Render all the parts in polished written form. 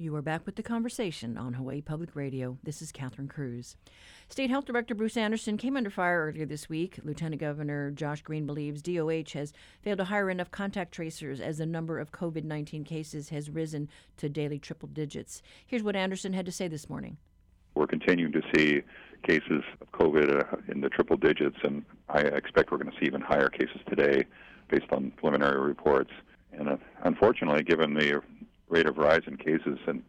You are back with the conversation on Hawaii Public Radio. This is Catherine Cruz. State Health Director Bruce Anderson came under fire earlier this week. Lieutenant Governor Josh Green believes DOH has failed to hire enough contact tracers as the number of COVID-19 cases has risen to daily triple digits. Here's what Anderson had to say this morning. We're continuing to see cases of COVID in the triple digits, and I expect we're going to see even higher cases today based on preliminary reports. And unfortunately, given the rate of rise in cases and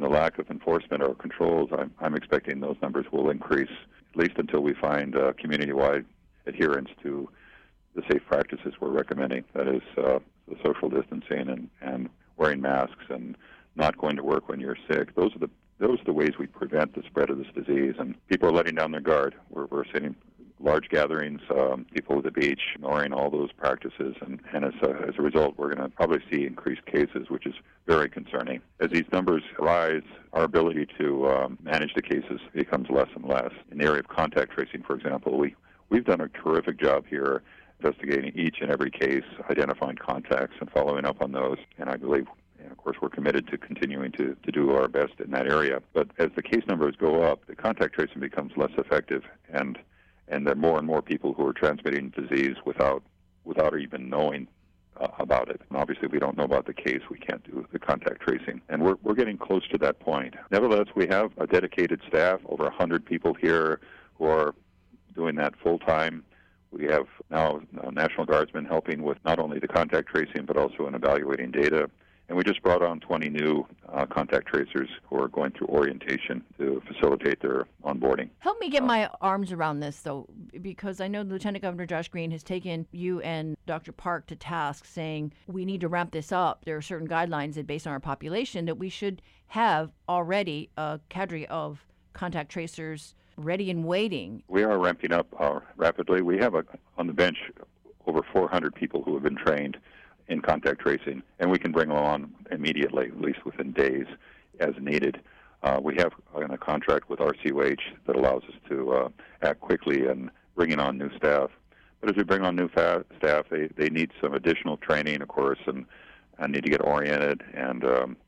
the lack of enforcement or controls, I'm expecting those numbers will increase, at least until we find community-wide adherence to the safe practices we're recommending, that is the social distancing and wearing masks and not going to work when you're sick. Those are the ways we prevent the spread of this disease, and people are letting down their guard. We're seeing large gatherings, people at the beach, ignoring all those practices, and as a result, we're going to probably see increased cases, which is very concerning. As these numbers rise, our ability to manage the cases becomes less and less. In the area of contact tracing, for example, we've done a terrific job here investigating each and every case, identifying contacts, and following up on those, and I believe, and of course, we're committed to continuing to do our best in that area. But as the case numbers go up, the contact tracing becomes less effective, and there are more and more people who are transmitting disease without even knowing about it. And obviously, if we don't know about the case, we can't do the contact tracing. And we're getting close to that point. Nevertheless, we have a dedicated staff, over 100 people here who are doing that full-time. We have now National Guardsmen helping with not only the contact tracing, but also in evaluating data. And we just brought on 20 new contact tracers who are going through orientation to facilitate their onboarding. Help me get my arms around this, though, because I know Lieutenant Governor Josh Green has taken you and Dr. Park to task, saying we need to ramp this up. There are certain guidelines that, based on our population, that we should have already a cadre of contact tracers ready and waiting. We are ramping up rapidly. We have on the bench over 400 people who have been trained in contact tracing, and we can bring them on immediately, at least within days, as needed. We have a contract with RCUH that allows us to act quickly in bringing on new staff. But as we bring on new staff, they need some additional training, of course, and need to get oriented, and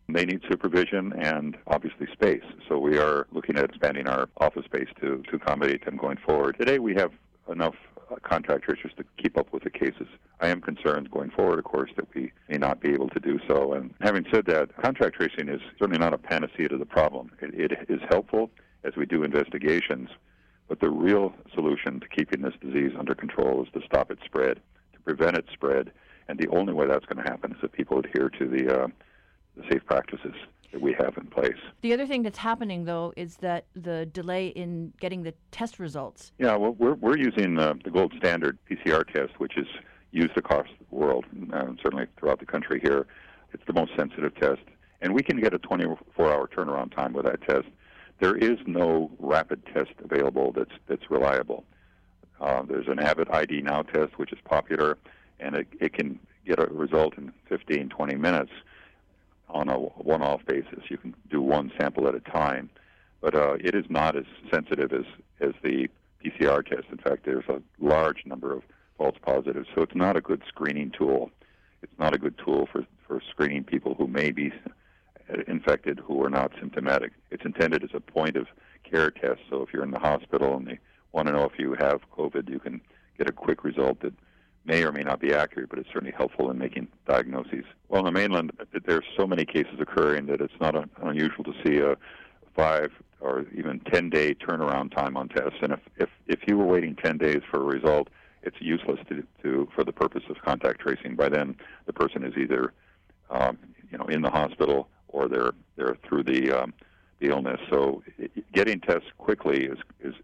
they need supervision and obviously space. So we are looking at expanding our office space to accommodate them going forward. Today we have enough contact tracers to keep up with the cases. I am concerned going forward, of course, that we may not be able to do so. And having said that, contact tracing is certainly not a panacea to the problem. It is helpful as we do investigations, but the real solution to keeping this disease under control is to stop its spread, to prevent its spread, and the only way that's going to happen is if people adhere to the safe practices that we have in place. The other thing that's happening, though, is that the delay in getting the test results. Yeah, well, we're using the gold standard PCR test, which is used across the world, certainly throughout the country here. It's the most sensitive test, and we can get a 24-hour turnaround time with that test. There is no rapid test available that's reliable. There's an Abbott ID Now test, which is popular, and it can get a result in 15, 20 minutes. On a one-off basis, you can do one sample at a time, but it is not as sensitive as the PCR test. In fact, there's a large number of false positives, so it's not a good screening tool. It's not a good tool for screening people who may be infected who are not symptomatic. It's intended as a point-of-care test, so if you're in the hospital and they want to know if you have COVID, you can get a quick result that may or may not be accurate, but it's certainly helpful in making diagnoses. Well, on the mainland, there's so many cases occurring that it's not unusual to see a 5 or even 10-day turnaround time on tests. And if you were waiting 10 days for a result, it's useless to for the purpose of contact tracing. By then, the person is either in the hospital or they're through the illness. So getting tests quickly is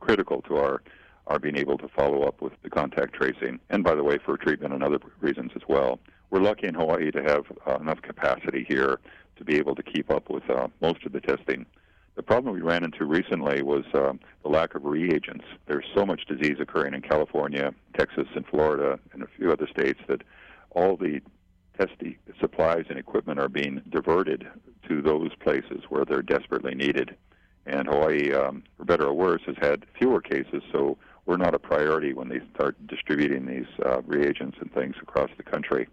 critical to our being able to follow up with the contact tracing, and by the way, for treatment and other reasons as well. We're lucky in Hawaii to have enough capacity here to be able to keep up with most of the testing. The problem we ran into recently was the lack of reagents. There's so much disease occurring in California, Texas, and Florida, and a few other states that all the testing supplies and equipment are being diverted to those places where they're desperately needed. And Hawaii, for better or worse, has had fewer cases, so we're not a priority when they start distributing these reagents and things across the country.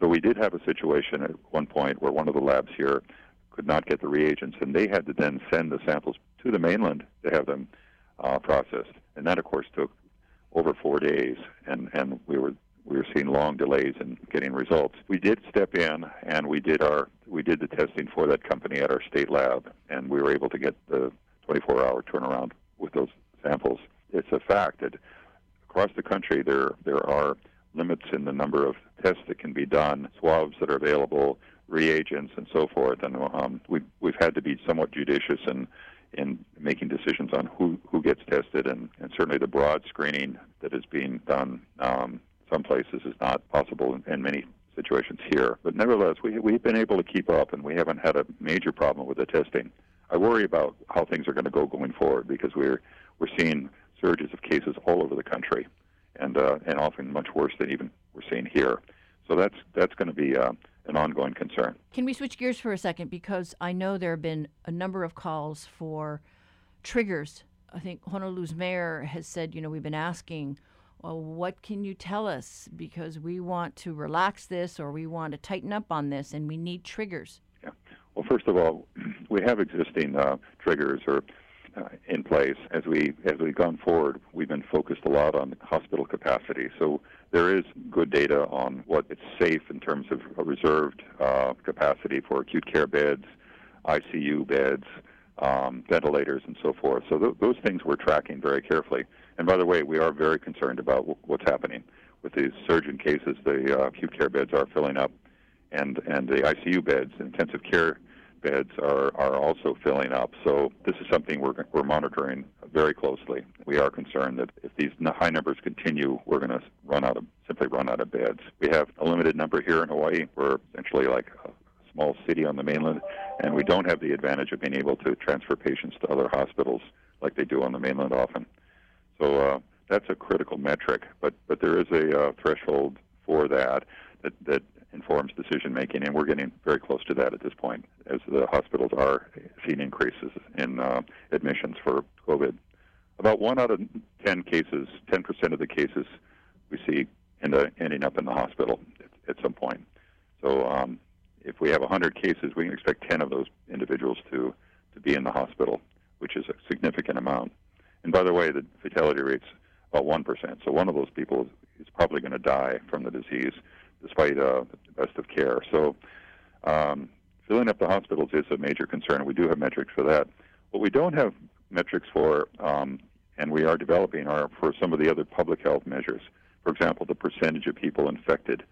So we did have a situation at one point where one of the labs here could not get the reagents, and they had to then send the samples to the mainland to have them processed. And that, of course, took over 4 days, and we were seeing long delays in getting results. We did step in, and we did the testing for that company at our state lab, and we were able to get the 24-hour turnaround with those samples. It's a fact that across the country there are limits in the number of tests that can be done, swabs that are available, reagents, and so forth. And we've had to be somewhat judicious in making decisions on who gets tested, and certainly the broad screening that is being done some places is not possible in many situations here. But nevertheless, we've been able to keep up, and we haven't had a major problem with the testing. I worry about how things are going to go going forward, because we're seeing surges of cases all over the country, and often much worse than even we're seeing here. So that's going to be an ongoing concern. Can we switch gears for a second? Because I know there have been a number of calls for triggers. I think Honolulu's mayor has said, you know, we've been asking, well, what can you tell us? Because we want to relax this, or we want to tighten up on this, and we need triggers. Yeah. Well, first of all, we have existing triggers or in place. As we've gone forward, we've been focused a lot on hospital capacity. So there is good data on what is safe in terms of a reserved capacity for acute care beds, ICU beds, ventilators, and so forth. So those things we're tracking very carefully. And by the way, we are very concerned about what's happening with these surge in cases. The acute care beds are filling up, and the ICU beds, intensive care beds, are also filling up. So this is something we're monitoring very closely. We are concerned that if these high numbers continue, we're going to simply run out of beds. We have a limited number here in Hawaii. We're essentially like a small city on the mainland, and we don't have the advantage of being able to transfer patients to other hospitals like they do on the mainland often. So that's a critical metric, but there is a threshold for that informs decision-making, and we're getting very close to that at this point, as the hospitals are seeing increases in admissions for COVID. About 1 out of 10 cases, 10% of the cases we see ending up in the hospital at some point. So if we have 100 cases, we can expect 10 of those individuals to be in the hospital, which is a significant amount. And by the way, the fatality rate's about 1%, so one of those people is probably going to die from the disease, despite the best of care. So filling up the hospitals is a major concern. We do have metrics for that. What we don't have metrics for, and we are developing, are for some of the other public health measures. For example, the percentage of people infected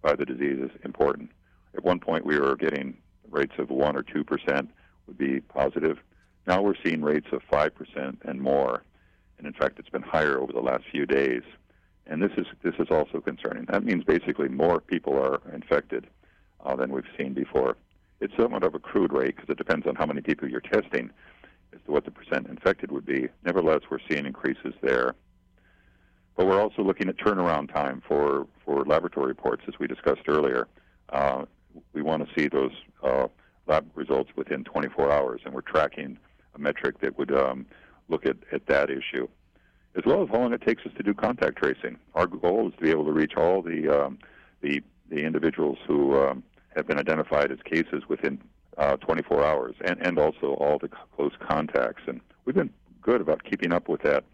by the disease is important. At one point, we were getting rates of 1 or 2% would be positive. Now we're seeing rates of 5% and more. And in fact, it's been higher over the last few days. And this is also concerning. That means basically more people are infected than we've seen before. It's somewhat of a crude rate, because it depends on how many people you're testing as to what the percent infected would be. Nevertheless, we're seeing increases there. But we're also looking at turnaround time for laboratory reports, as we discussed earlier. We want to see those lab results within 24 hours, and we're tracking a metric that would look at that issue, as well as how long it takes us to do contact tracing. Our goal is to be able to reach all the individuals who have been identified as cases within 24 hours, and also all the close contacts. And we've been good about keeping up with that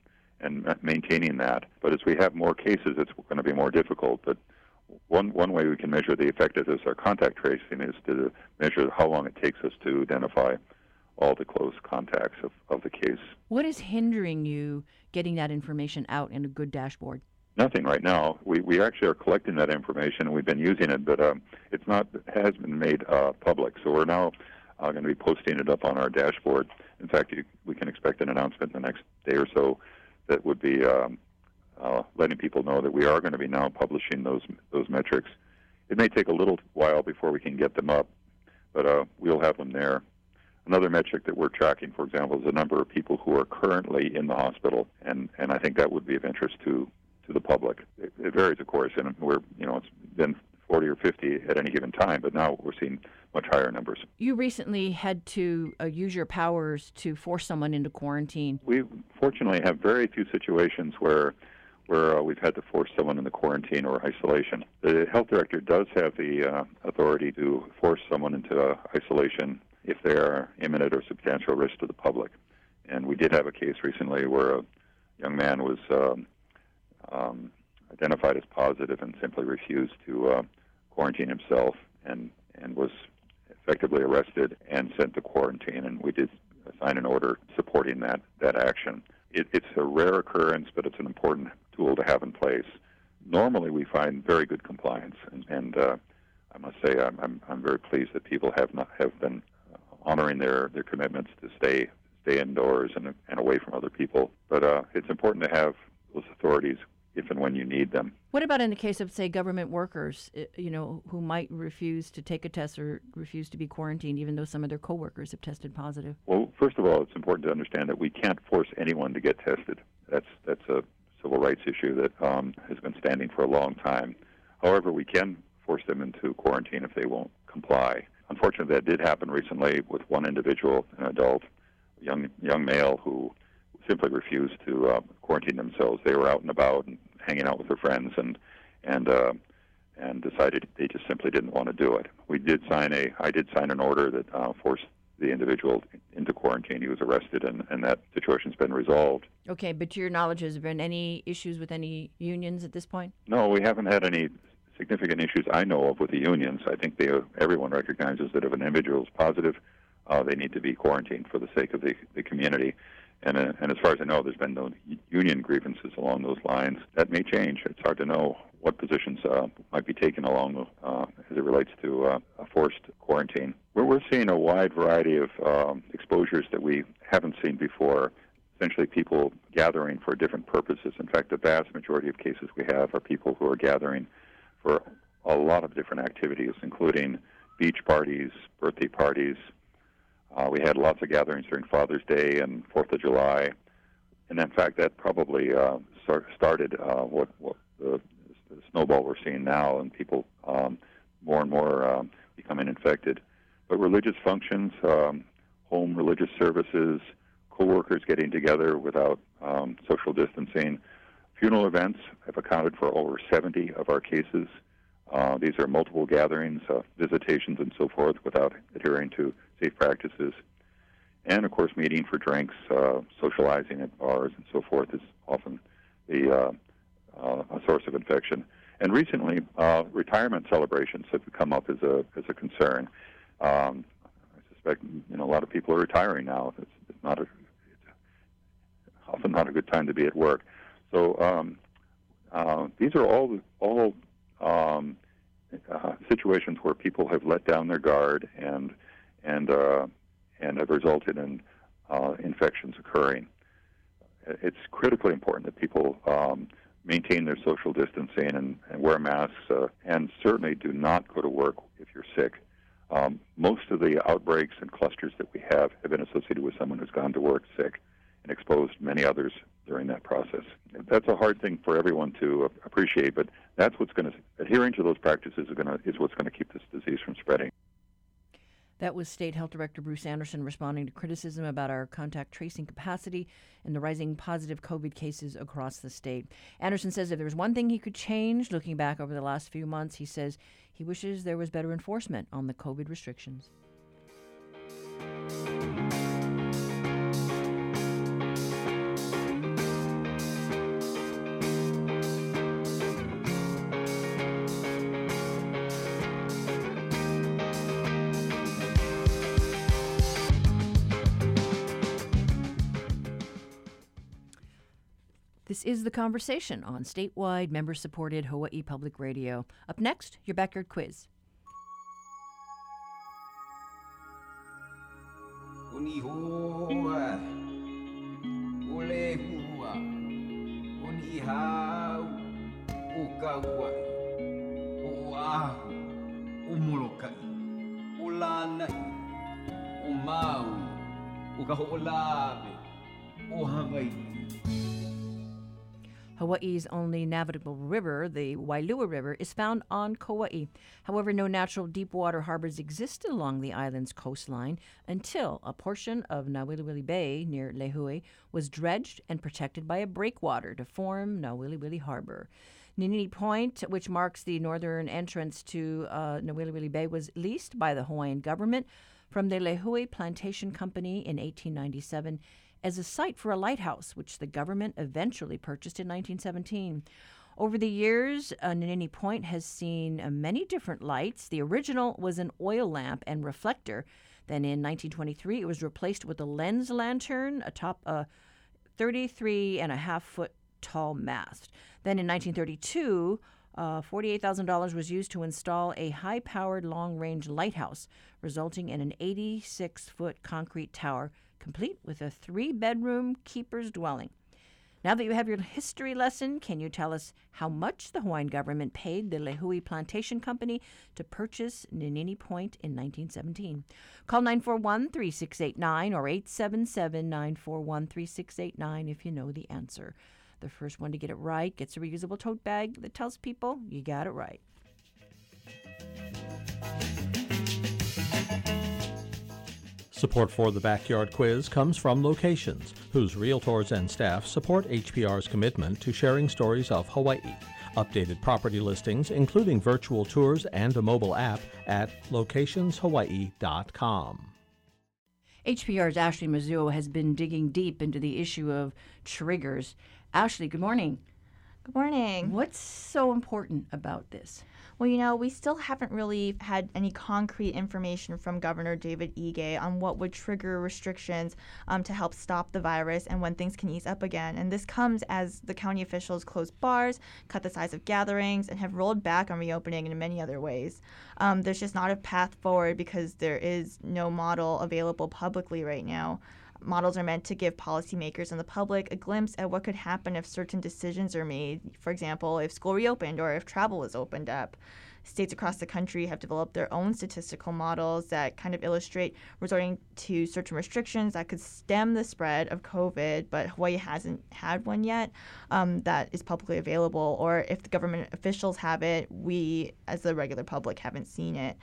and maintaining that. But as we have more cases, it's going to be more difficult. But one way we can measure the effectiveness of our contact tracing is to measure how long it takes us to identify all the close contacts of the case. What is hindering you getting that information out in a good dashboard? Nothing right now. We actually are collecting that information. We've been using it, but it has been made public. So we're now going to be posting it up on our dashboard. In fact, we can expect an announcement in the next day or so that would be letting people know that we are going to be now publishing those metrics. It may take a little while before we can get them up, but we'll have them there. Another metric that we're tracking, for example, is the number of people who are currently in the hospital, and I think that would be of interest to the public. It varies, of course, and it's been 40 or 50 at any given time, but now we're seeing much higher numbers. You recently had to use your powers to force someone into quarantine. We fortunately have very few situations where where we've had to force someone into quarantine or isolation. The health director does have the authority to force someone into isolation if they are imminent or substantial risk to the public. And we did have a case recently where a young man was identified as positive and simply refused to quarantine himself and was effectively arrested and sent to quarantine. And we did sign an order supporting that action. It's a rare occurrence, but it's an important tool to have in place. Normally, we find very good compliance, and I must say I'm very pleased that people have been honoring their commitments to stay indoors and away from other people. But it's important to have those authorities if and when you need them. What about in the case of, say, government workers, who might refuse to take a test or refuse to be quarantined, even though some of their coworkers have tested positive? Well, first of all, it's important to understand that we can't force anyone to get tested. That's a civil rights issue that has been standing for a long time. However, we can force them into quarantine if they won't comply. Unfortunately, that did happen recently with one individual, an adult, young male who simply refused to quarantine themselves. They were out and about and hanging out with their friends, and decided they just simply didn't want to do it. I did sign an order that forced the individual into quarantine. He was arrested, and that situation's been resolved. Okay, but to your knowledge, has there been any issues with any unions at this point? No, we haven't had any significant issues I know of with the unions. I think everyone recognizes that if an individual is positive, they need to be quarantined for the sake of the community. And as far as I know, there's been no union grievances along those lines. That may change. It's hard to know what positions might be taken along as it relates to a forced quarantine. We're seeing a wide variety of exposures that we haven't seen before, essentially people gathering for different purposes. In fact, the vast majority of cases we have are people who are gathering for a lot of different activities, including beach parties, birthday parties. We had lots of gatherings during Father's Day and 4th of July. And, in fact, that probably started the snowball we're seeing now and people more and more becoming infected. But religious functions, home religious services, co-workers getting together without social distancing, funeral events have accounted for over 70 of our cases. These are multiple gatherings, visitations, and so forth without adhering to safe practices. And, of course, meeting for drinks, socializing at bars, and so forth is often a source of infection. And recently, retirement celebrations have come up as a concern. I suspect a lot of people are retiring now. It's often not a good time to be at work. So these are all situations where people have let down their guard and have resulted in infections occurring. It's critically important that people maintain their social distancing and wear masks and certainly do not go to work if you're sick. Most of the outbreaks and clusters that we have been associated with someone who's gone to work sick and exposed many others during that process. That's a hard thing for everyone to appreciate, but that's adhering to those practices is what's going to keep this disease from spreading. That was State Health Director Bruce Anderson responding to criticism about our contact tracing capacity and the rising positive COVID cases across the state. Anderson says if there was one thing he could change, looking back over the last few months, he says he wishes there was better enforcement on the COVID restrictions. This is The Conversation on statewide, member-supported Hawaii Public Radio. Up next, your backyard quiz. Hawaii's only navigable river, the Wailua River, is found on Kauai. However, no natural deep-water harbors existed along the island's coastline until a portion of Nawiliwili Bay near Lihue was dredged and protected by a breakwater to form Nawiliwili Harbor. Ninini Point, which marks the northern entrance to Nawiliwili Bay, was leased by the Hawaiian government from the Lihue Plantation Company in 1897 as a site for a lighthouse, which the government eventually purchased in 1917. Over the years, Ninini Point has seen many different lights. The original was an oil lamp and reflector. Then in 1923, it was replaced with a lens lantern atop a 33.5-foot tall mast. Then in 1932, $48,000 was used to install a high-powered long-range lighthouse, resulting in an 86-foot concrete tower, complete with a 3-bedroom keeper's dwelling. Now that you have your history lesson, can you tell us how much the Hawaiian government paid the Lihue Plantation Company to purchase Ninini Point in 1917? Call 941-3689 or 877-941-3689 if you know the answer. The first one to get it right gets a reusable tote bag that tells people you got it right. Support for the Backyard Quiz comes from Locations, whose realtors and staff support HPR's commitment to sharing stories of Hawaii. Updated property listings, including virtual tours and a mobile app, at locationshawaii.com. HPR's Ashley Mizuo has been digging deep into the issue of triggers. Ashley, good morning. Good morning. What's so important about this? Well, you know, we still haven't really had any concrete information from Governor David Ige on what would trigger restrictions to help stop the virus and when things can ease up again. And this comes as the county officials close bars, cut the size of gatherings, and have rolled back on reopening in many other ways. There's just not a path forward because there is no model available publicly right now. Models are meant to give policymakers and the public a glimpse at what could happen if certain decisions are made, for example, if school reopened or if travel is opened up. States across the country have developed their own statistical models that kind of illustrate resorting to certain restrictions that could stem the spread of COVID, but Hawaii hasn't had one yet that is publicly available, or if the government officials have it, we as the regular public haven't seen it.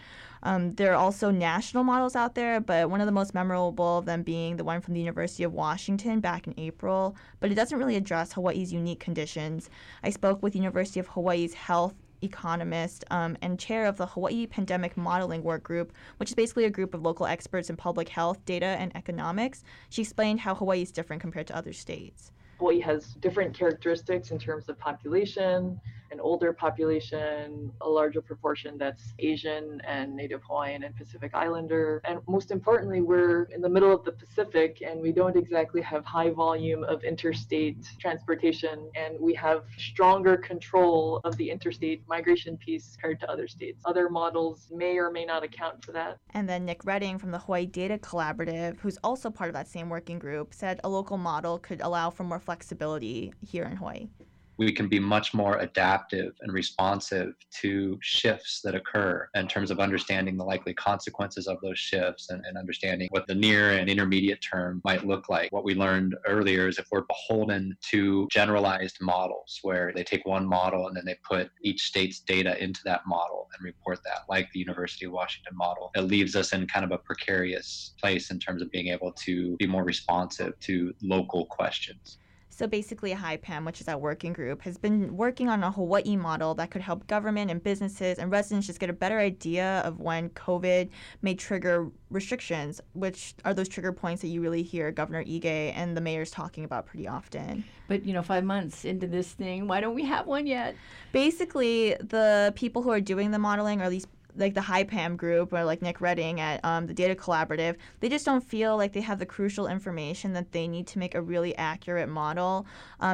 There are also national models out there, but one of the most memorable of them being the one from the University of Washington back in April, but it doesn't really address Hawaii's unique conditions. I spoke with University of Hawaii's health economist and chair of the Hawaii Pandemic Modeling Work Group, which is basically a group of local experts in public health, data, and economics. She explained how Hawaii is different compared to other states. Hawaii has different characteristics in terms of population, an older population, a larger proportion that's Asian and Native Hawaiian and Pacific Islander. And most importantly, we're in the middle of the Pacific and we don't exactly have high volume of interstate transportation. And we have stronger control of the interstate migration piece compared to other states. Other models may or may not account for that. And then Nick Redding from the Hawaii Data Collaborative, who's also part of that same working group, said a local model could allow for more flexibility here in Hawaii. We can be much more adaptive and responsive to shifts that occur in terms of understanding the likely consequences of those shifts and understanding what the near and intermediate term might look like. What we learned earlier is if we're beholden to generalized models where they take one model and then they put each state's data into that model and report that, like the University of Washington model, it leaves us in kind of a precarious place in terms of being able to be more responsive to local questions. So basically, HiPAM, which is our working group, has been working on a Hawaii model that could help government and businesses and residents just get a better idea of when COVID may trigger restrictions, which are those trigger points that you really hear Governor Ige and the mayors talking about pretty often. But, you know, 5 months into this thing, why don't we have one yet? Basically, the people who are doing the modeling, or at least like the HiPAM group or like Nick Redding at the Data Collaborative, they just don't feel like they have the crucial information that they need to make a really accurate model,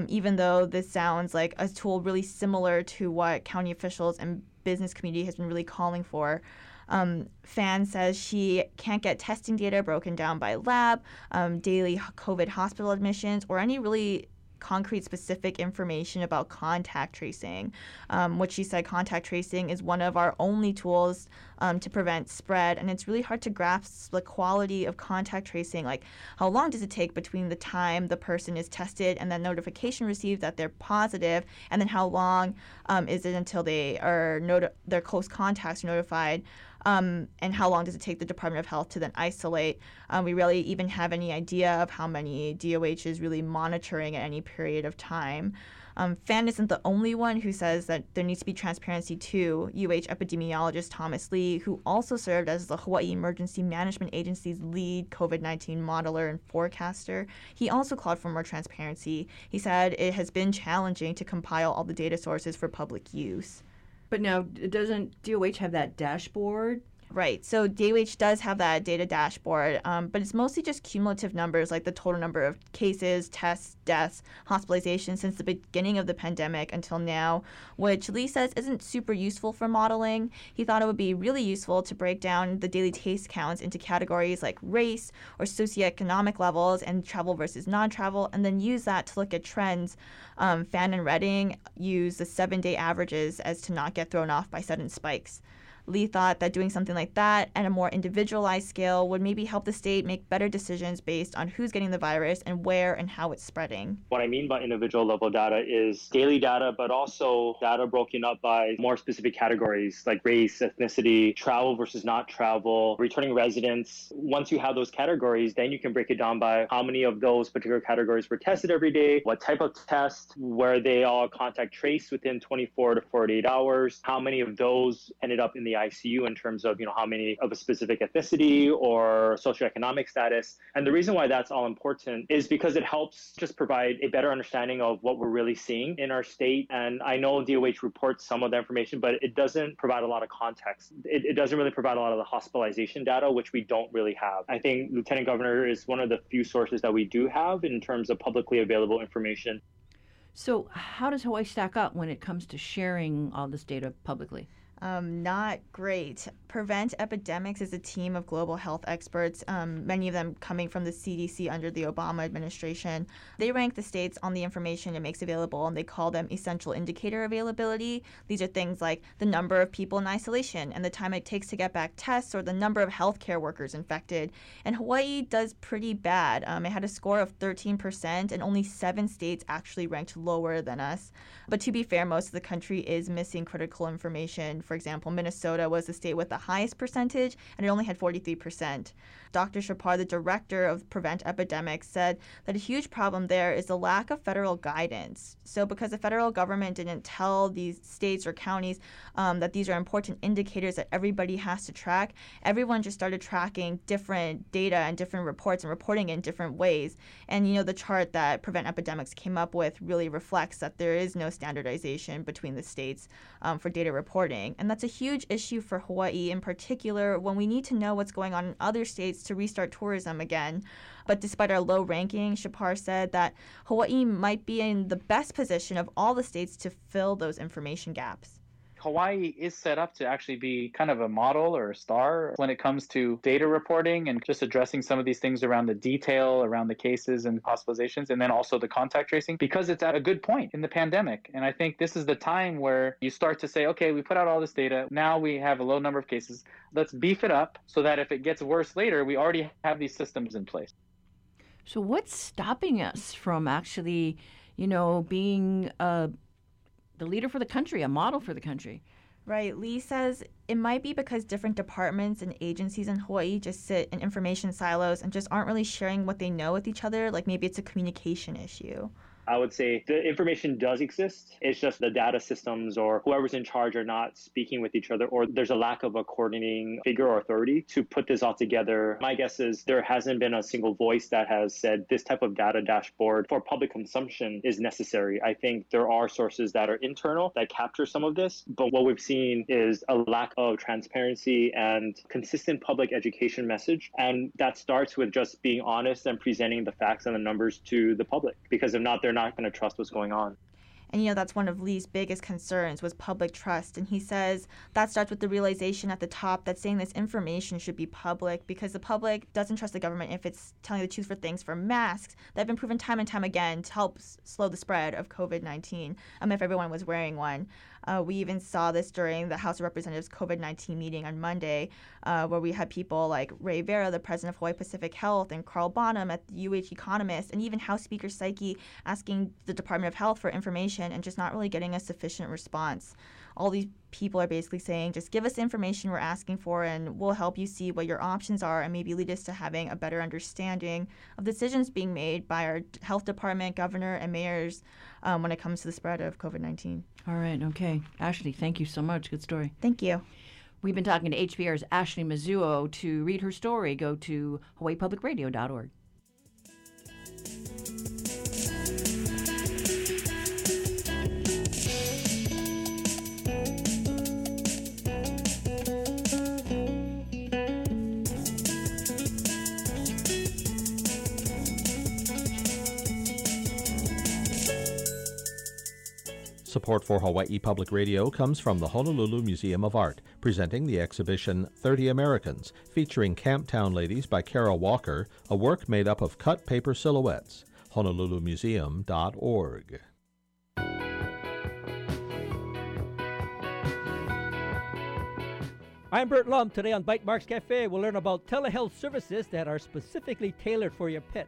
even though this sounds like a tool really similar to what county officials and business community has been really calling for. Fan says she can't get testing data broken down by lab, daily COVID hospital admissions, or any really concrete specific information about contact tracing. What she said, contact tracing is one of our only tools to prevent spread, and it's really hard to grasp the quality of contact tracing, like how long does it take between the time the person is tested and then notification received that they're positive, and then how long is it until they are their close contacts are notified, and how long does it take the Department of Health to then isolate? We really even have any idea of how many DOH is really monitoring at any period of time. Fan isn't the only one who says that there needs to be transparency too. UH epidemiologist Thomas Lee, who also served as the Hawaii Emergency Management Agency's lead COVID-19 modeler and forecaster, he also called for more transparency. He said it has been challenging to compile all the data sources for public use. But now, doesn't DOH have that dashboard? Right. So DOH does have that data dashboard, but it's mostly just cumulative numbers like the total number of cases, tests, deaths, hospitalizations since the beginning of the pandemic until now, which Lee says isn't super useful for modeling. He thought it would be really useful to break down the daily case counts into categories like race or socioeconomic levels and travel versus non-travel, and then use that to look at trends. Fan and Redding use the 7-day averages as to not get thrown off by sudden spikes. Lee thought that doing something like that at a more individualized scale would maybe help the state make better decisions based on who's getting the virus and where and how it's spreading. What I mean by individual level data is daily data, but also data broken up by more specific categories like race, ethnicity, travel versus not travel, returning residents. Once you have those categories, then you can break it down by how many of those particular categories were tested every day, what type of test, where they all contact traced within 24 to 48 hours, how many of those ended up in the ICU in terms of, how many of a specific ethnicity or socioeconomic status. And the reason why that's all important is because it helps just provide a better understanding of what we're really seeing in our state. And I know DOH reports some of the information, but it doesn't provide a lot of context. It doesn't really provide a lot of the hospitalization data, which we don't really have. I think Lieutenant Governor is one of the few sources that we do have in terms of publicly available information. So how does Hawaii stack up when it comes to sharing all this data publicly? Not great. Prevent Epidemics is a team of global health experts, many of them coming from the CDC under the Obama administration. They rank the states on the information it makes available, and they call them essential indicator availability. These are things like the number of people in isolation and the time it takes to get back tests or the number of healthcare workers infected. And Hawaii does pretty bad. It had a score of 13%, and only 7 states actually ranked lower than us. But to be fair, most of the country is missing critical information. For example, Minnesota was the state with the highest percentage, and it only had 43%. Dr. Shapar, the director of Prevent Epidemics, said that a huge problem there is the lack of federal guidance. So because the federal government didn't tell these states or counties that these are important indicators that everybody has to track, everyone just started tracking different data and different reports and reporting in different ways. And, the chart that Prevent Epidemics came up with really reflects that there is no standardization between the states for data reporting. And that's a huge issue for Hawaii in particular when we need to know what's going on in other states to restart tourism again. But despite our low ranking, Shapar said that Hawaii might be in the best position of all the states to fill those information gaps. Hawaii is set up to actually be kind of a model or a star when it comes to data reporting and just addressing some of these things around the detail, around the cases and hospitalizations, and then also the contact tracing, because it's at a good point in the pandemic. And I think this is the time where you start to say, okay, we put out all this data. Now we have a low number of cases. Let's beef it up so that if it gets worse later, we already have these systems in place. So what's stopping us from actually, being the leader for the country, a model for the country? Right. Lee says it might be because different departments and agencies in Hawaii just sit in information silos and just aren't really sharing what they know with each other. Like maybe it's a communication issue. I would say the information does exist. It's just the data systems or whoever's in charge are not speaking with each other, or there's a lack of a coordinating figure or authority to put this all together. My guess is there hasn't been a single voice that has said this type of data dashboard for public consumption is necessary. I think there are sources that are internal that capture some of this, but what we've seen is a lack of transparency and consistent public education message. And that starts with just being honest and presenting the facts and the numbers to the public, because if not, they're not going to trust what's going on. And, you know, that's one of Lee's biggest concerns was public trust. And he says that starts with the realization at the top that saying this information should be public because the public doesn't trust the government if it's telling the truth for things for masks that have been proven time and time again to help slow the spread of COVID-19 if everyone was wearing one. We even saw this during the House of Representatives COVID-19 meeting on Monday, where we had people like Ray Vera, the president of Hawaii Pacific Health, and Carl Bonham at the UH Economist, and even House Speaker Saiki asking the Department of Health for information and just not really getting a sufficient response. All these people are basically saying, just give us the information we're asking for and we'll help you see what your options are and maybe lead us to having a better understanding of decisions being made by our health department, governor, and mayors when it comes to the spread of COVID-19. All right. Okay. Ashley, thank you so much. Good story. Thank you. We've been talking to HPR's Ashley Mizuo. To read her story, go to hawaiipublicradio.org. Support for Hawaii Public Radio comes from the Honolulu Museum of Art, presenting the exhibition 30 Americans, featuring Camp Town Ladies by Kara Walker, a work made up of cut paper silhouettes. HonoluluMuseum.org. I'm Bert Lum. Today on Bite Marks Cafe, we'll learn about telehealth services that are specifically tailored for your pet.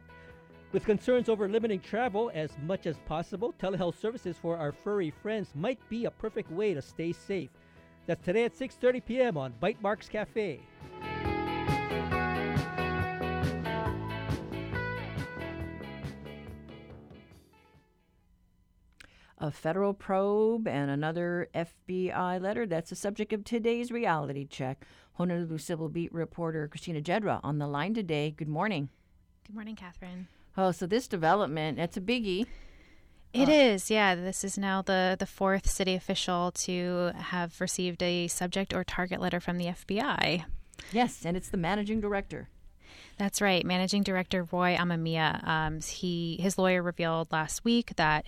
With concerns over limiting travel as much as possible, telehealth services for our furry friends might be a perfect way to stay safe. That's today at 6:30 p.m. on Bite Marks Cafe. A federal probe and another FBI letter. That's the subject of today's reality check. Honolulu Civil Beat reporter Christina Jedra on the line today. Good morning. Good morning, Catherine. Oh, so this development, that's a biggie. It is, yeah. This is now the fourth city official to have received a subject or target letter from the FBI. Yes, and it's the managing director. That's right. Managing Director Roy Amemiya. His lawyer revealed last week that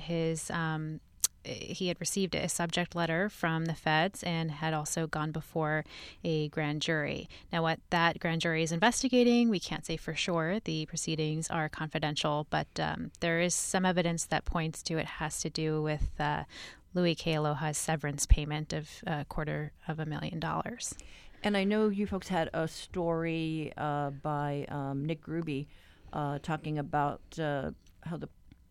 he had received a subject letter from the feds and had also gone before a grand jury. Now, what that grand jury is investigating, we can't say for sure. The proceedings are confidential, but there is some evidence that points to it has to do with Louis Kealoha's severance payment of $250,000. And I know you folks had a story by Nick Ruby talking about how the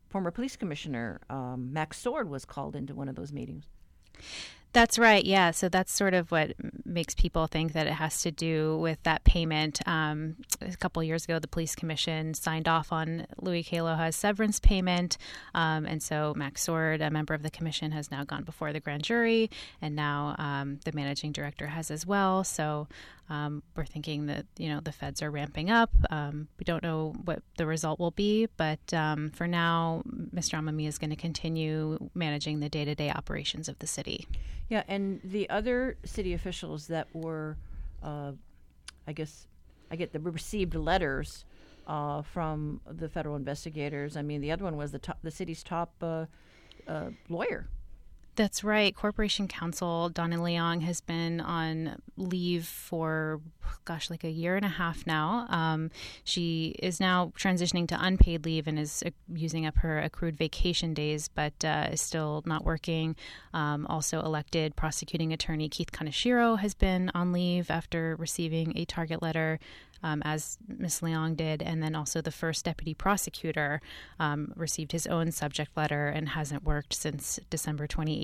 former police commissioner, Max Sword, was called into one of those meetings. That's right, yeah. So that's sort of what makes people think that it has to do with that payment. A couple of years ago, the police commission signed off on Louis Kealoha's severance payment. And so Max Sword, a member of the commission, has now gone before the grand jury. And now the managing director has as well. So we're thinking that, you know, the feds are ramping up. We don't know what the result will be. But for now, Mr. Amemiya is going to continue managing the day-to-day operations of the city. Yeah, and the other city officials that were, received letters from the federal investigators. I mean, the other one was the city's top lawyer. That's right. Corporation counsel Donna Leong has been on leave for, like a year and a half now. She is now transitioning to unpaid leave and is using up her accrued vacation days, but is still not working. Also elected prosecuting attorney Keith Kaneshiro has been on leave after receiving a target letter, as Ms. Leong did, and then also the first deputy prosecutor received his own subject letter and hasn't worked since December 2018.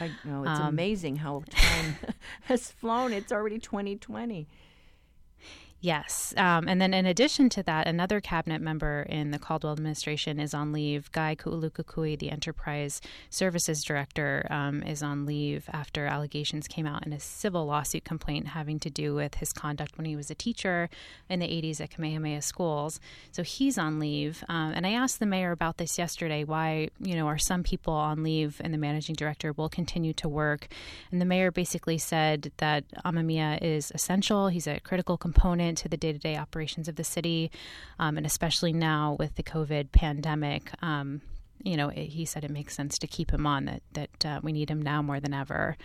I know. It's amazing how time has flown. It's already 2020. Yes. And then in addition to that, another cabinet member in the Caldwell administration is on leave. Guy Ku'ulukukui, the Enterprise Services Director, is on leave after allegations came out in a civil lawsuit complaint having to do with his conduct when he was a teacher in the 80s at Kamehameha schools. So he's on leave. And I asked the mayor about this yesterday, why, you know, are some people on leave and the managing director will continue to work? And the mayor basically said that Amemiya is essential. He's a critical component to the day-to-day operations of the city, and especially now with the COVID pandemic, you know, he said it makes sense to keep him on, that we need him now more than ever.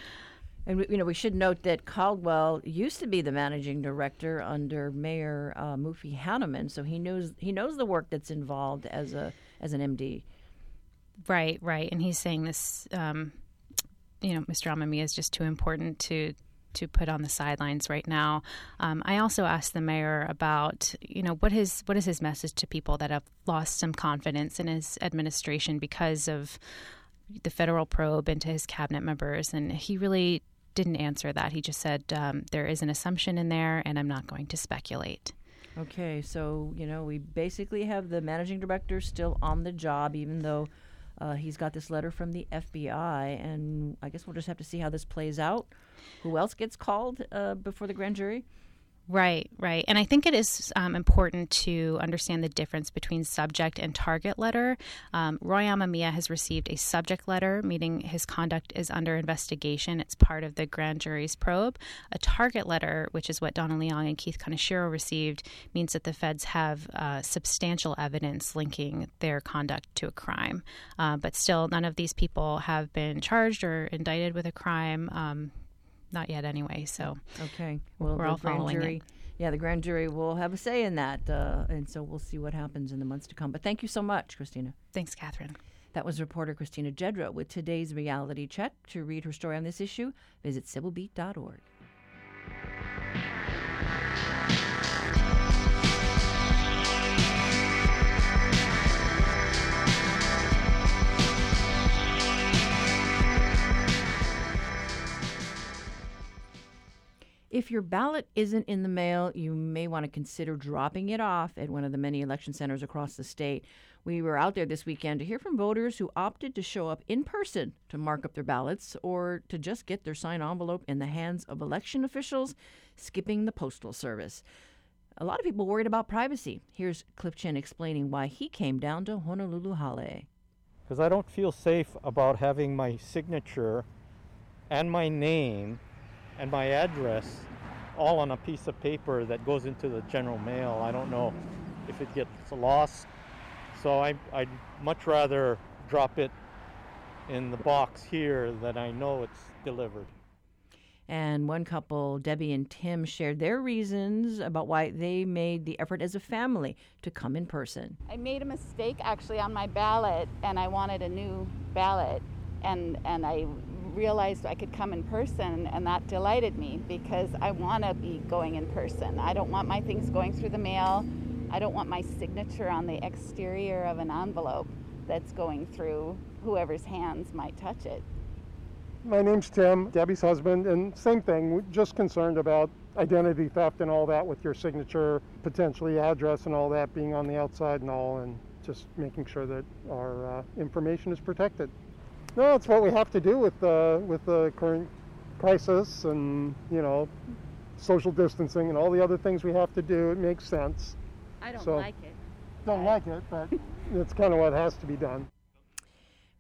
And, you know, we should note that Caldwell used to be the managing director under Mayor Mufi Hanneman, so he knows the work that's involved as an MD. Right. And he's saying this, you know, Mr. Amemiya is just too important to put on the sidelines right now. I also asked the mayor about, you know, what is his message to people that have lost some confidence in his administration because of the federal probe into his cabinet members, and he really didn't answer that. He just said, there is an assumption in there, and I'm not going to speculate. Okay, so, you know, we basically have the managing director still on the job, even though he's got this letter from the FBI, and I guess we'll just have to see how this plays out. Who else gets called before the grand jury? Right. And I think it is important to understand the difference between subject and target letter. Roy Amemiya has received a subject letter, meaning his conduct is under investigation. It's part of the grand jury's probe. A target letter, which is what Donna Leong and Keith Kaneshiro received, means that the feds have substantial evidence linking their conduct to a crime. But still, none of these people have been charged or indicted with a crime. Not yet, anyway. So okay, well, we're all following jury, it. Yeah, the grand jury will have a say in that, and so we'll see what happens in the months to come. But thank you so much, Christina. Thanks, Catherine. That was reporter Christina Jedra with today's Reality Check. To read her story on this issue, visit civilbeat.org. If your ballot isn't in the mail, you may want to consider dropping it off at one of the many election centers across the state. We were out there this weekend to hear from voters who opted to show up in person to mark up their ballots or to just get their signed envelope in the hands of election officials, skipping the Postal Service. A lot of people worried about privacy. Here's Cliff Chen explaining why he came down to Honolulu Hale. Because I don't feel safe about having my signature and my name and my address all on a piece of paper that goes into the general mail. I don't know if it gets lost. So I'd much rather drop it in the box here than I know it's delivered. And one couple, Debbie and Tim, shared their reasons about why they made the effort as a family to come in person. I made a mistake actually on my ballot, and I wanted a new ballot, and I realized I could come in person, and that delighted me because I want to be going in person. I don't want my things going through the mail. I don't want my signature on the exterior of an envelope that's going through whoever's hands might touch it. My name's Tim, Debbie's husband, and same thing, just concerned about identity theft and all that with your signature, potentially address and all that being on the outside and all, and just making sure that our information is protected. No, it's what we have to do with the current crisis and, you know, social distancing and all the other things we have to do. It makes sense. I don't like it. Don't like it, but it's kind of what has to be done.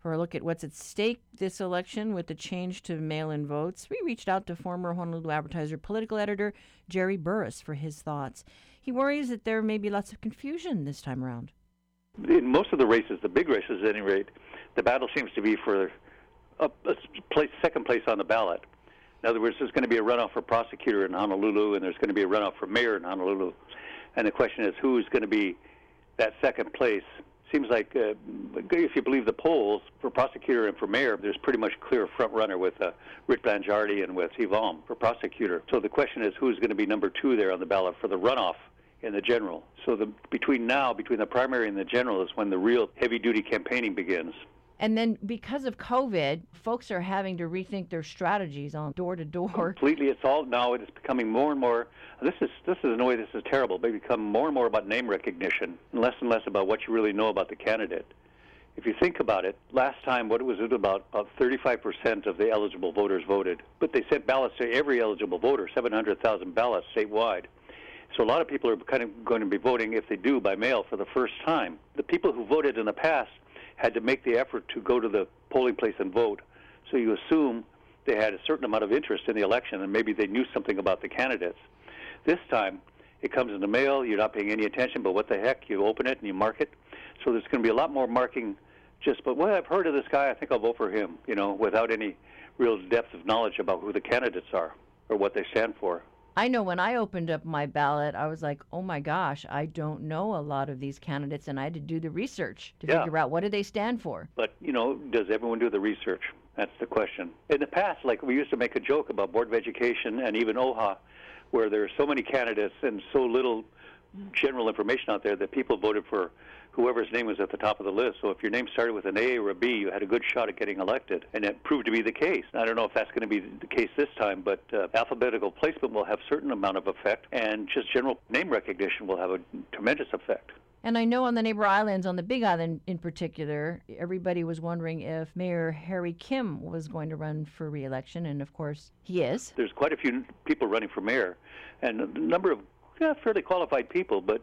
For a look at what's at stake this election with the change to mail-in votes, we reached out to former Honolulu Advertiser political editor Jerry Burris for his thoughts. He worries that there may be lots of confusion this time around. In most of the races, the big races at any rate, the battle seems to be for second place on the ballot. In other words, there's going to be a runoff for prosecutor in Honolulu, and there's going to be a runoff for mayor in Honolulu. And the question is, who's going to be that second place? Seems like, if you believe the polls, for prosecutor and for mayor, there's pretty much clear front runner with Rick Blangiardi and with Yvonne for prosecutor. So the question is, who's going to be number two there on the ballot for the runoff in the general? So between the primary and the general is when the real heavy-duty campaigning begins. And then because of COVID, folks are having to rethink their strategies on door-to-door. Completely. It's becoming more and more, this is annoying, this is terrible, but it become more and more about name recognition and less about what you really know about the candidate. If you think about it, last time, about 35% of the eligible voters voted. But they sent ballots to every eligible voter, 700,000 ballots statewide. So a lot of people are kind of going to be voting, if they do, by mail for the first time. The people who voted in the past had to make the effort to go to the polling place and vote. So you assume they had a certain amount of interest in the election, and maybe they knew something about the candidates. This time, it comes in the mail. You're not paying any attention, but what the heck? You open it and you mark it. So there's going to be a lot more marking just, but when I've heard of this guy, I think I'll vote for him, you know, without any real depth of knowledge about who the candidates are or what they stand for. I know when I opened up my ballot, I was like, oh, my gosh, I don't know a lot of these candidates, and I had to do the research to figure out what do they stand for. But, you know, does everyone do the research? That's the question. In the past, like, we used to make a joke about Board of Education and even OHA, where there are so many candidates and so little general information out there that people voted for whoever's name was at the top of the list. So if your name started with an A or a B, you had a good shot at getting elected, and that proved to be the case. I don't know if that's going to be the case this time, but alphabetical placement will have a certain amount of effect, and just general name recognition will have a tremendous effect. And I know on the neighbor islands, on the Big Island in particular, everybody was wondering if Mayor Harry Kim was going to run for re-election, and of course he is. There's quite a few people running for mayor, and a number of fairly qualified people, but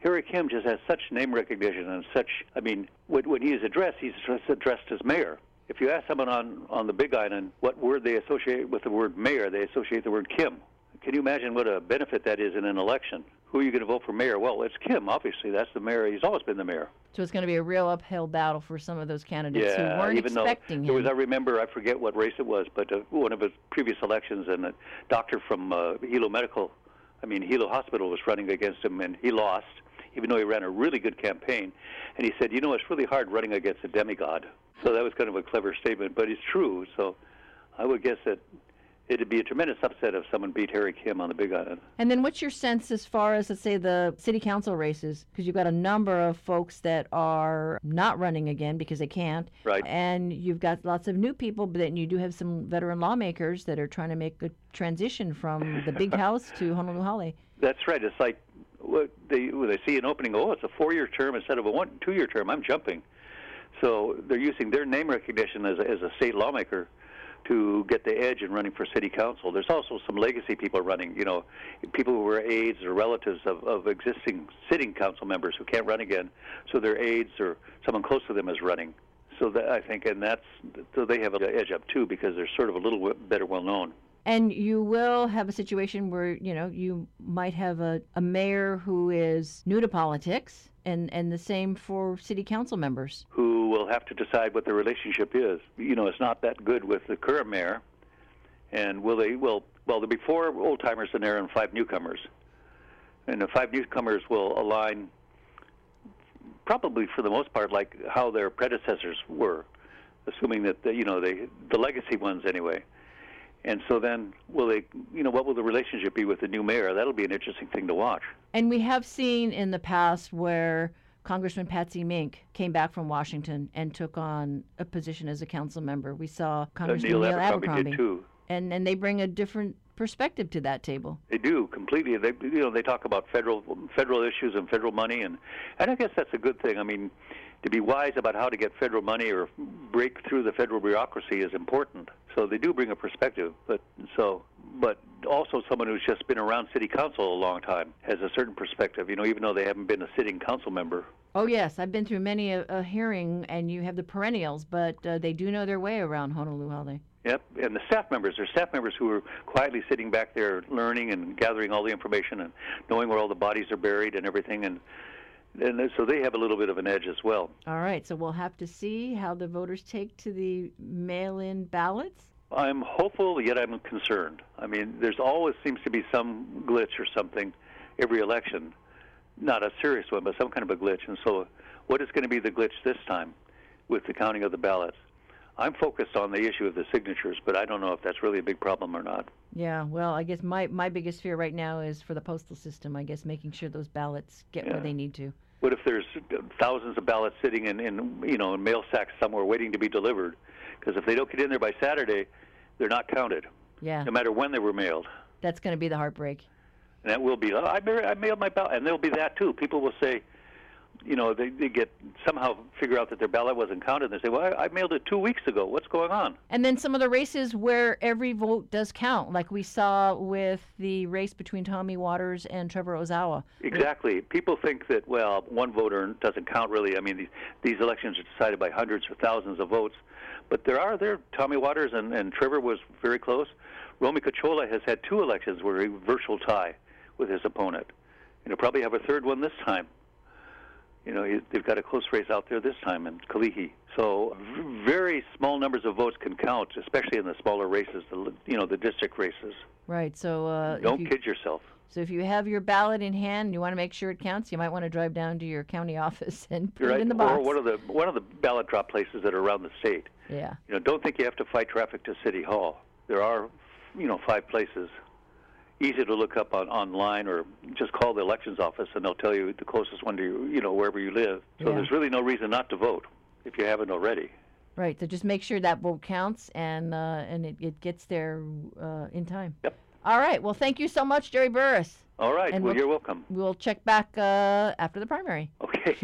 Harry Kim just has such name recognition and such, I mean, when he's addressed as mayor. If you ask someone on the Big Island what word they associate with the word mayor, they associate the word Kim. Can you imagine what a benefit that is in an election? Who are you going to vote for mayor? Well, it's Kim, obviously. That's the mayor. He's always been the mayor. So it's going to be a real uphill battle for some of those candidates who weren't expecting him. I remember, I forget what race it was, but one of his previous elections, and a doctor from Hilo Hospital was running against him, and he lost, even though he ran a really good campaign. And he said, you know, it's really hard running against a demigod. So that was kind of a clever statement, but it's true. So I would guess that it would be a tremendous upset if someone beat Harry Kim on the Big Island. And then what's your sense as far as, let's say, the city council races? Because you've got a number of folks that are not running again because they can't. Right. And you've got lots of new people, but then you do have some veteran lawmakers that are trying to make a transition from the big house to Honolulu. That's right. It's like they see an opening, oh, it's a 4-year term instead of a 2-year term. I'm jumping. So they're using their name recognition as a state lawmaker to get the edge in running for city council. There's also some legacy people running, you know, people who were aides or relatives of existing sitting council members who can't run again, so their aides or someone close to them is running. So that, I think, and that's, so they have an edge up too because they're sort of a little better well known. And you will have a situation where, you know, you might have a mayor who is new to politics, and the same for city council members. Who will have to decide what their relationship is. You know, it's not that good with the current mayor. And there'll be 4 old-timers in there and 5 newcomers. And the 5 newcomers will align probably for the most part like how their predecessors were, assuming that, the legacy ones anyway. And so then, what will the relationship be with the new mayor? That'll be an interesting thing to watch. And we have seen in the past where Congressman Patsy Mink came back from Washington and took on a position as a council member. We saw Congressman Neil Abercrombie did too. And they bring a different perspective to that table. They do completely. They they talk about federal issues and federal money, and I guess that's a good thing. I mean, to be wise about how to get federal money or break through the federal bureaucracy is important. So they do bring a perspective, but also someone who's just been around city council a long time has a certain perspective, even though they haven't been a sitting council member. Oh, yes. I've been through many a hearing, and you have the perennials, but they do know their way around Honolulu. Yep, and the staff members. There's staff members who are quietly sitting back there learning and gathering all the information and knowing where all the bodies are buried and everything, and so they have a little bit of an edge as well. All right, so we'll have to see how the voters take to the mail-in ballots. I'm hopeful, yet I'm concerned. I mean, there's always seems to be some glitch or something every election. Not a serious one, but some kind of a glitch. And so what is going to be the glitch this time with the counting of the ballots? I'm focused on the issue of the signatures, but I don't know if that's really a big problem or not. Yeah, well, I guess my biggest fear right now is for the postal system, I guess, making sure those ballots get where they need to. What if there's thousands of ballots sitting in mail sacks somewhere waiting to be delivered? Because if they don't get in there by Saturday, they're not counted. Yeah. No matter when they were mailed. That's going to be the heartbreak. And that will be. I mailed my ballot, and there'll be that too. People will say, they get somehow figure out that their ballot wasn't counted, and they say, well, I mailed it 2 weeks ago. What's going on? And then some of the races where every vote does count, like we saw with the race between Tommy Waters and Trevor Ozawa. Exactly. People think that, well, one voter doesn't count really. I mean, these elections are decided by hundreds or thousands of votes. But there Tommy Waters and Trevor was very close. Romy Cacciola has had 2 elections where he virtual tie with his opponent. And he'll probably have a third one this time. you know, they've got a close race out there this time in Kalihi. So very small numbers of votes can count, especially in the smaller races, the district races. Right. So don't kid yourself. So if you have your ballot in hand and you want to make sure it counts, you might want to drive down to your county office and put it in the box. Or one of the ballot drop places that are around the state. Yeah. You know, don't think you have to fight traffic to City Hall. There are, 5 places. Easy to look up online, or just call the elections office and they'll tell you the closest one to you, wherever you live. So there's really no reason not to vote if you haven't already. Right. So just make sure that vote counts and it gets there in time. Yep. All right. Well, thank you so much, Jerry Burris. All right. Well, you're welcome. We'll check back after the primary. Okay.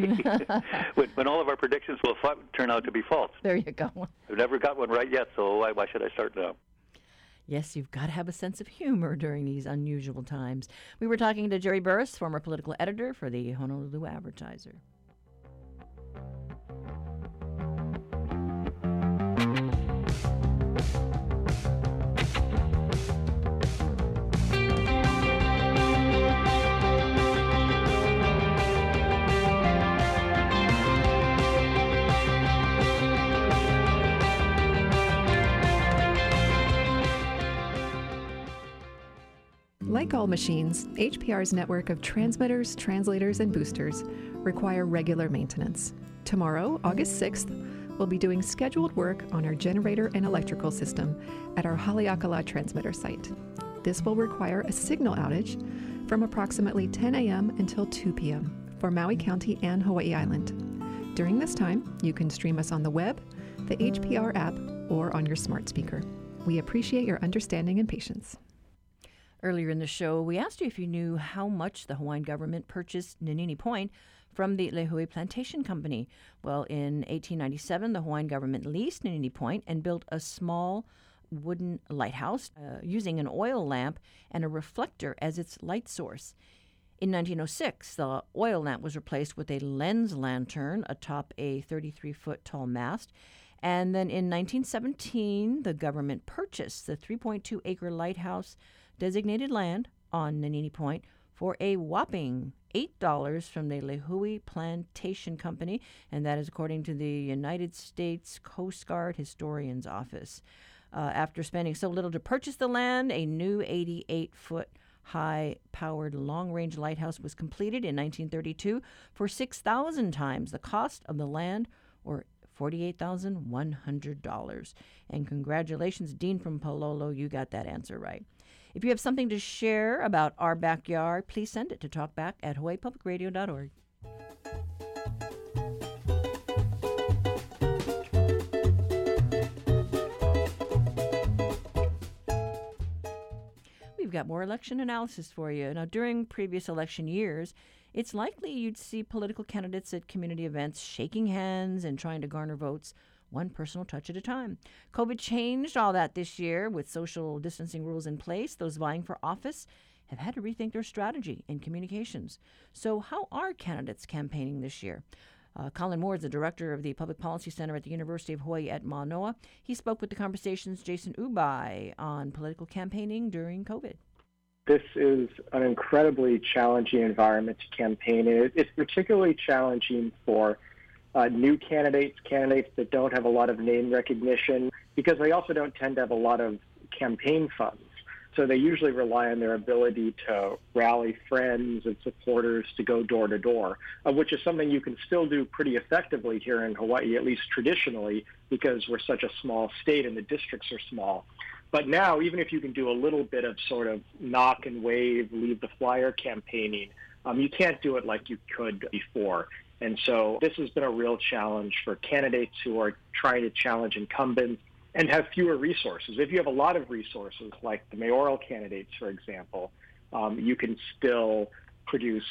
when all of our predictions will turn out to be false. There you go. I've never got one right yet, so why should I start now? Yes, you've got to have a sense of humor during these unusual times. We were talking to Jerry Burris, former political editor for the Honolulu Advertiser. Like all machines, HPR's network of transmitters, translators, and boosters require regular maintenance. Tomorrow, August 6th, we'll be doing scheduled work on our generator and electrical system at our Haleakala transmitter site. This will require a signal outage from approximately 10 a.m. until 2 p.m. for Maui County and Hawaii Island. During this time, you can stream us on the web, the HPR app, or on your smart speaker. We appreciate your understanding and patience. Earlier in the show, we asked you if you knew how much the Hawaiian government purchased Ninini Point from the Lihue Plantation Company. Well, in 1897, the Hawaiian government leased Ninini Point and built a small wooden lighthouse using an oil lamp and a reflector as its light source. In 1906, the oil lamp was replaced with a lens lantern atop a 33-foot tall mast. And then in 1917, the government purchased the 3.2-acre lighthouse designated land on Ninini Point for a whopping $8 from the Lihue Plantation Company, and that is according to the United States Coast Guard Historian's Office. After spending so little to purchase the land, a new 88-foot high-powered long-range lighthouse was completed in 1932 for 6,000 times the cost of the land, or $48,100. And congratulations, Dean from Palolo, you got that answer right. If you have something to share about our backyard, please send it to talkback@hawaiipublicradio.org. We've got more election analysis for you. Now, during previous election years, it's likely you'd see political candidates at community events shaking hands and trying to garner votes, one personal touch at a time. COVID changed all that this year with social distancing rules in place. Those vying for office have had to rethink their strategy and communications. So how are candidates campaigning this year? Colin Moore is the director of the Public Policy Center at the University of Hawaii at Manoa. He spoke with the Conversation's Jason Ubai on political campaigning during COVID. This is an incredibly challenging environment to campaign in. It's particularly challenging for new candidates that don't have a lot of name recognition, because they also don't tend to have a lot of campaign funds. So they usually rely on their ability to rally friends and supporters to go door to door, which is something you can still do pretty effectively here in Hawaii, at least traditionally, because we're such a small state and the districts are small. But now, even if you can do a little bit of sort of knock and wave, leave the flyer campaigning, you can't do it like you could before. And so this has been a real challenge for candidates who are trying to challenge incumbents and have fewer resources. If you have a lot of resources, like the mayoral candidates, for example, you can still produce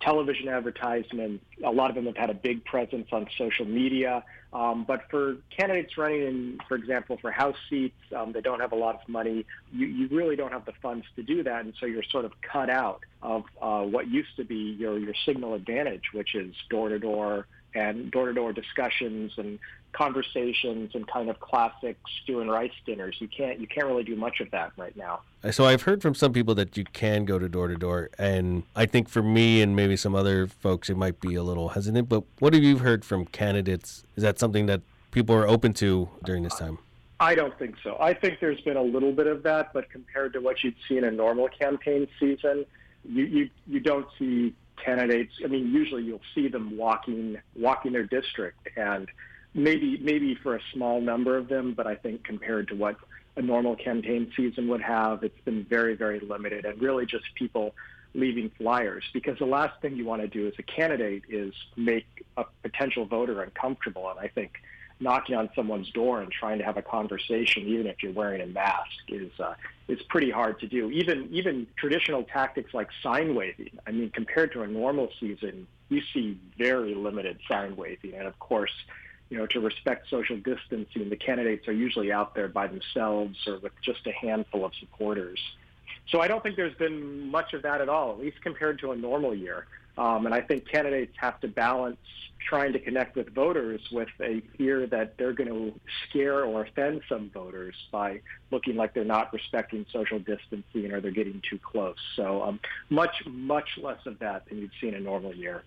television advertisements. A lot of them have had a big presence on social media. But for candidates running in, for example, for House seats, they don't have a lot of money. You really don't have the funds to do that. And so you're sort of cut out of what used to be your signal advantage, which is door-to-door and door-to-door discussions and conversations and kind of classic stew and rice dinners. You can't really do much of that right now. So I've heard from some people that you can go to door, and I think for me and maybe some other folks, it might be a little hesitant, but what have you heard from candidates? Is that something that people are open to during this time? I don't think so. I think there's been a little bit of that, but compared to what you'd see in a normal campaign season, you don't see candidates. I mean, usually you'll see them walking their district, and maybe for a small number of them, but I think compared to what a normal campaign season would have, it's been very, very limited, and really just people leaving flyers, because the last thing you want to do as a candidate is make a potential voter uncomfortable. And I think knocking on someone's door and trying to have a conversation, even if you're wearing a mask, is pretty hard to do. Even traditional tactics like sign waving, I mean, compared to a normal season, you see very limited sign waving. And of course, to respect social distancing, the candidates are usually out there by themselves or with just a handful of supporters. So I don't think there's been much of that at all, at least compared to a normal year. And I think candidates have to balance trying to connect with voters with a fear that they're going to scare or offend some voters by looking like they're not respecting social distancing or they're getting too close. So much, much less of that than you'd see in a normal year.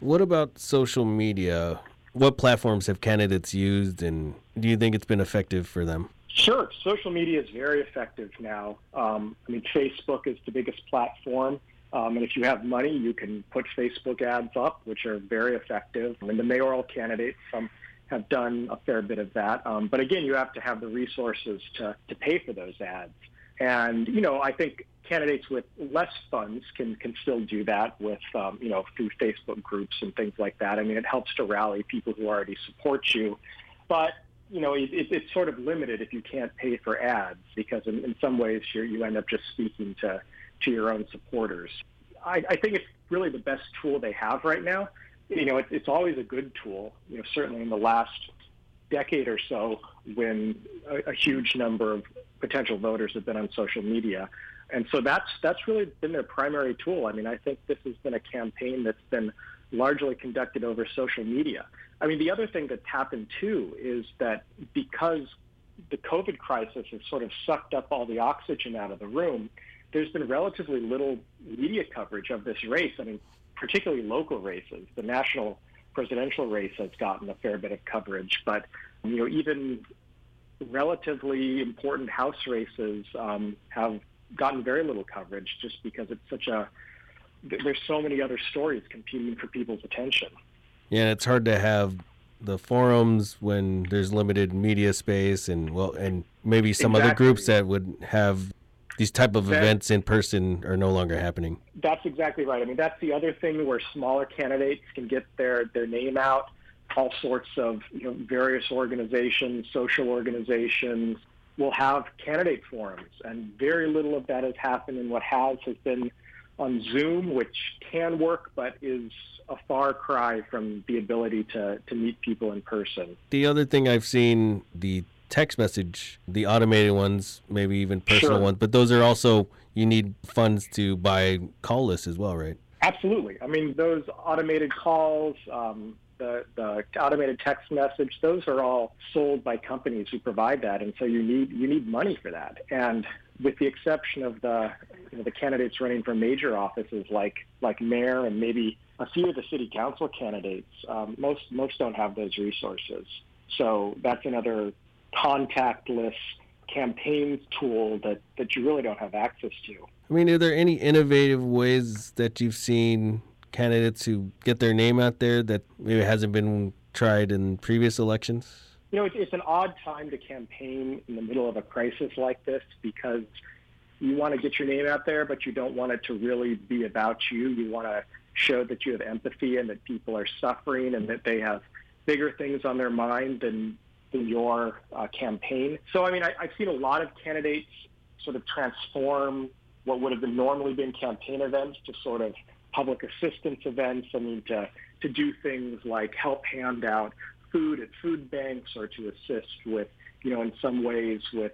What about social media? What platforms have candidates used, and do you think it's been effective for them? Sure. Social media is very effective now. Facebook is the biggest platform. And if you have money, you can put Facebook ads up, which are very effective. And the mayoral candidates have done a fair bit of that. But again, you have to have the resources to pay for those ads. And, I think candidates with less funds can still do that with, through Facebook groups and things like that. I mean, it helps to rally people who already support you. But it's sort of limited if you can't pay for ads, because in some ways you end up just speaking to your own supporters. I think it's really the best tool they have right now. It's always a good tool. Certainly in the last decade or so, when a huge number of potential voters have been on social media, and so that's really been their primary tool. I mean, I think this has been a campaign that's been largely conducted over social media. I mean, the other thing that's happened too is that because the COVID crisis has sort of sucked up all the oxygen out of the room, there's been relatively little media coverage of this race. I mean, particularly local races. The national presidential race has gotten a fair bit of coverage, but, even relatively important House races have gotten very little coverage, just because there's so many other stories competing for people's attention. Yeah, it's hard to have the forums when there's limited media space and maybe some other groups that would have these type of events in person are no longer happening. That's exactly right. I mean, that's the other thing where smaller candidates can get their name out, all sorts of various organizations, social organizations will have candidate forums, and very little of that has happened. And what has been on Zoom, which can work, but is a far cry from the ability to meet people in person. The other thing I've seen, the text message, the automated ones, maybe even personal ones, but those are also, you need funds to buy call lists as well, right? Absolutely. I mean, those automated calls, the automated text message, those are all sold by companies who provide that, and so you need money for that. And with the exception of the candidates running for major offices like mayor and maybe a few of the city council candidates, most don't have those resources. So that's another contactless campaign tool that you really don't have access to. I mean, are there any innovative ways that you've seen candidates who get their name out there that maybe hasn't been tried in previous elections? It's an odd time to campaign in the middle of a crisis like this, because you want to get your name out there, but you don't want it to really be about you. You want to show that you have empathy and that people are suffering and that they have bigger things on their mind than your campaign. So, I mean, I've seen a lot of candidates sort of transform what would have been normally been campaign events to sort of public assistance events. I mean, to do things like help hand out food at food banks, or to assist with, in some ways with,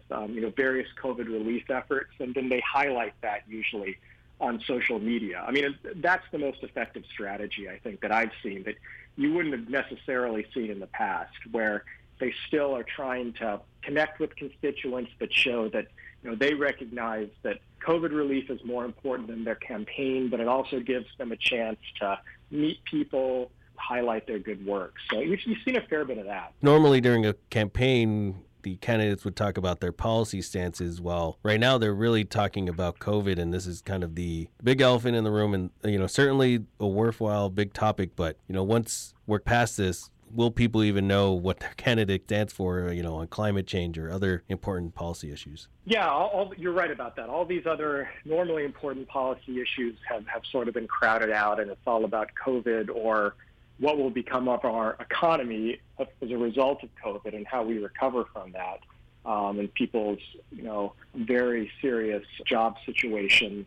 various COVID relief efforts. And then they highlight that usually on social media. I mean, that's the most effective strategy, I think, that I've seen, that you wouldn't have necessarily seen in the past, where they still are trying to connect with constituents but show that, you know, they recognize that COVID relief is more important than their campaign, but it also gives them a chance to meet people, highlight their good work. So you've seen a fair bit of that. Normally during a campaign, the candidates would talk about their policy stances. Well, right now they're really talking about COVID, and this is kind of the big elephant in the room, and, you know, certainly a worthwhile big topic. But, you know, once we're past this, will people even know what their candidate stands for, you know, on climate change or other important policy issues? Yeah, you're right about that. All these other normally important policy issues have sort of been crowded out, and it's all about COVID or what will become of our economy as a result of COVID and how we recover from that, and people's, you know, very serious job situations.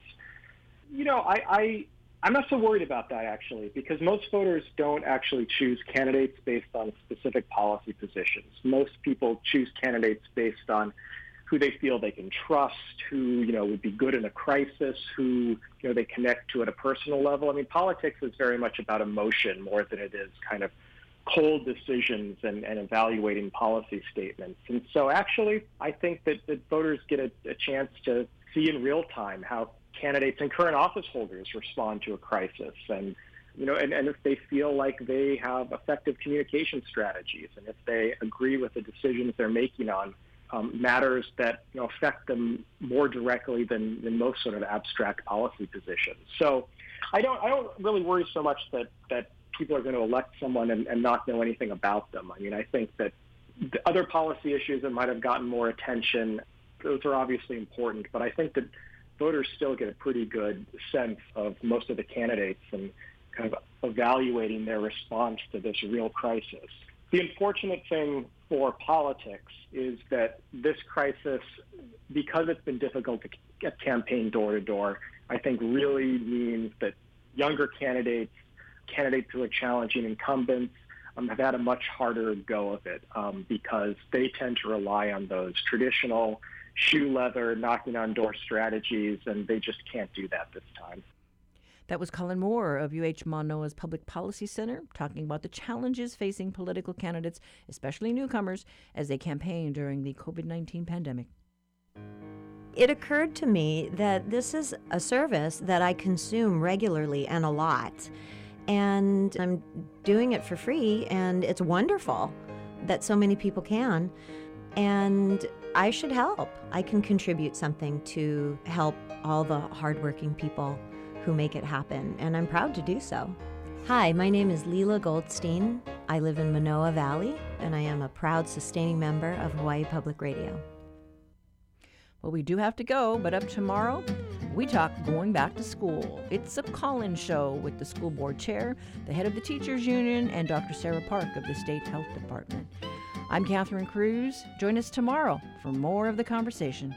You know, I'm not so worried about that, actually, because most voters don't actually choose candidates based on specific policy positions. Most people choose candidates based on who they feel they can trust, who, you know, would be good in a crisis, who, you know, they connect to at a personal level. I mean, politics is very much about emotion more than it is kind of cold decisions and evaluating policy statements. And so actually, I think that voters get a chance to see in real time how candidates and current office holders respond to a crisis, and, you know, and if they feel like they have effective communication strategies, and if they agree with the decisions they're making on matters that, you know, affect them more directly than most sort of abstract policy positions. So I don't really worry so much that people are going to elect someone and not know anything about them. I mean, I think that the other policy issues that might have gotten more attention, those are obviously important, but I think that voters still get a pretty good sense of most of the candidates and kind of evaluating their response to this real crisis. The unfortunate thing for politics is that this crisis, because it's been difficult to get campaign door-to-door, I think really means that younger candidates who are challenging incumbents, have had a much harder go of it, because they tend to rely on those traditional shoe leather, knocking on door strategies, and they just can't do that this time. That was Colin Moore of UH Manoa's Public Policy Center talking about the challenges facing political candidates, especially newcomers, as they campaign during the COVID-19 pandemic. It occurred to me that this is a service that I consume regularly and a lot, and I'm doing it for free, and it's wonderful that so many people can, and I should help. I can contribute something to help all the hardworking people who make it happen, and I'm proud to do so. Hi, my name is Leela Goldstein. I live in Manoa Valley, and I am a proud sustaining member of Hawaii Public Radio. Well, we do have to go, but up tomorrow, we talk going back to school. It's a call-in show with the school board chair, the head of the teachers union, and Dr. Sarah Park of the State Health Department. I'm Catherine Cruz. Join us tomorrow for more of the conversation.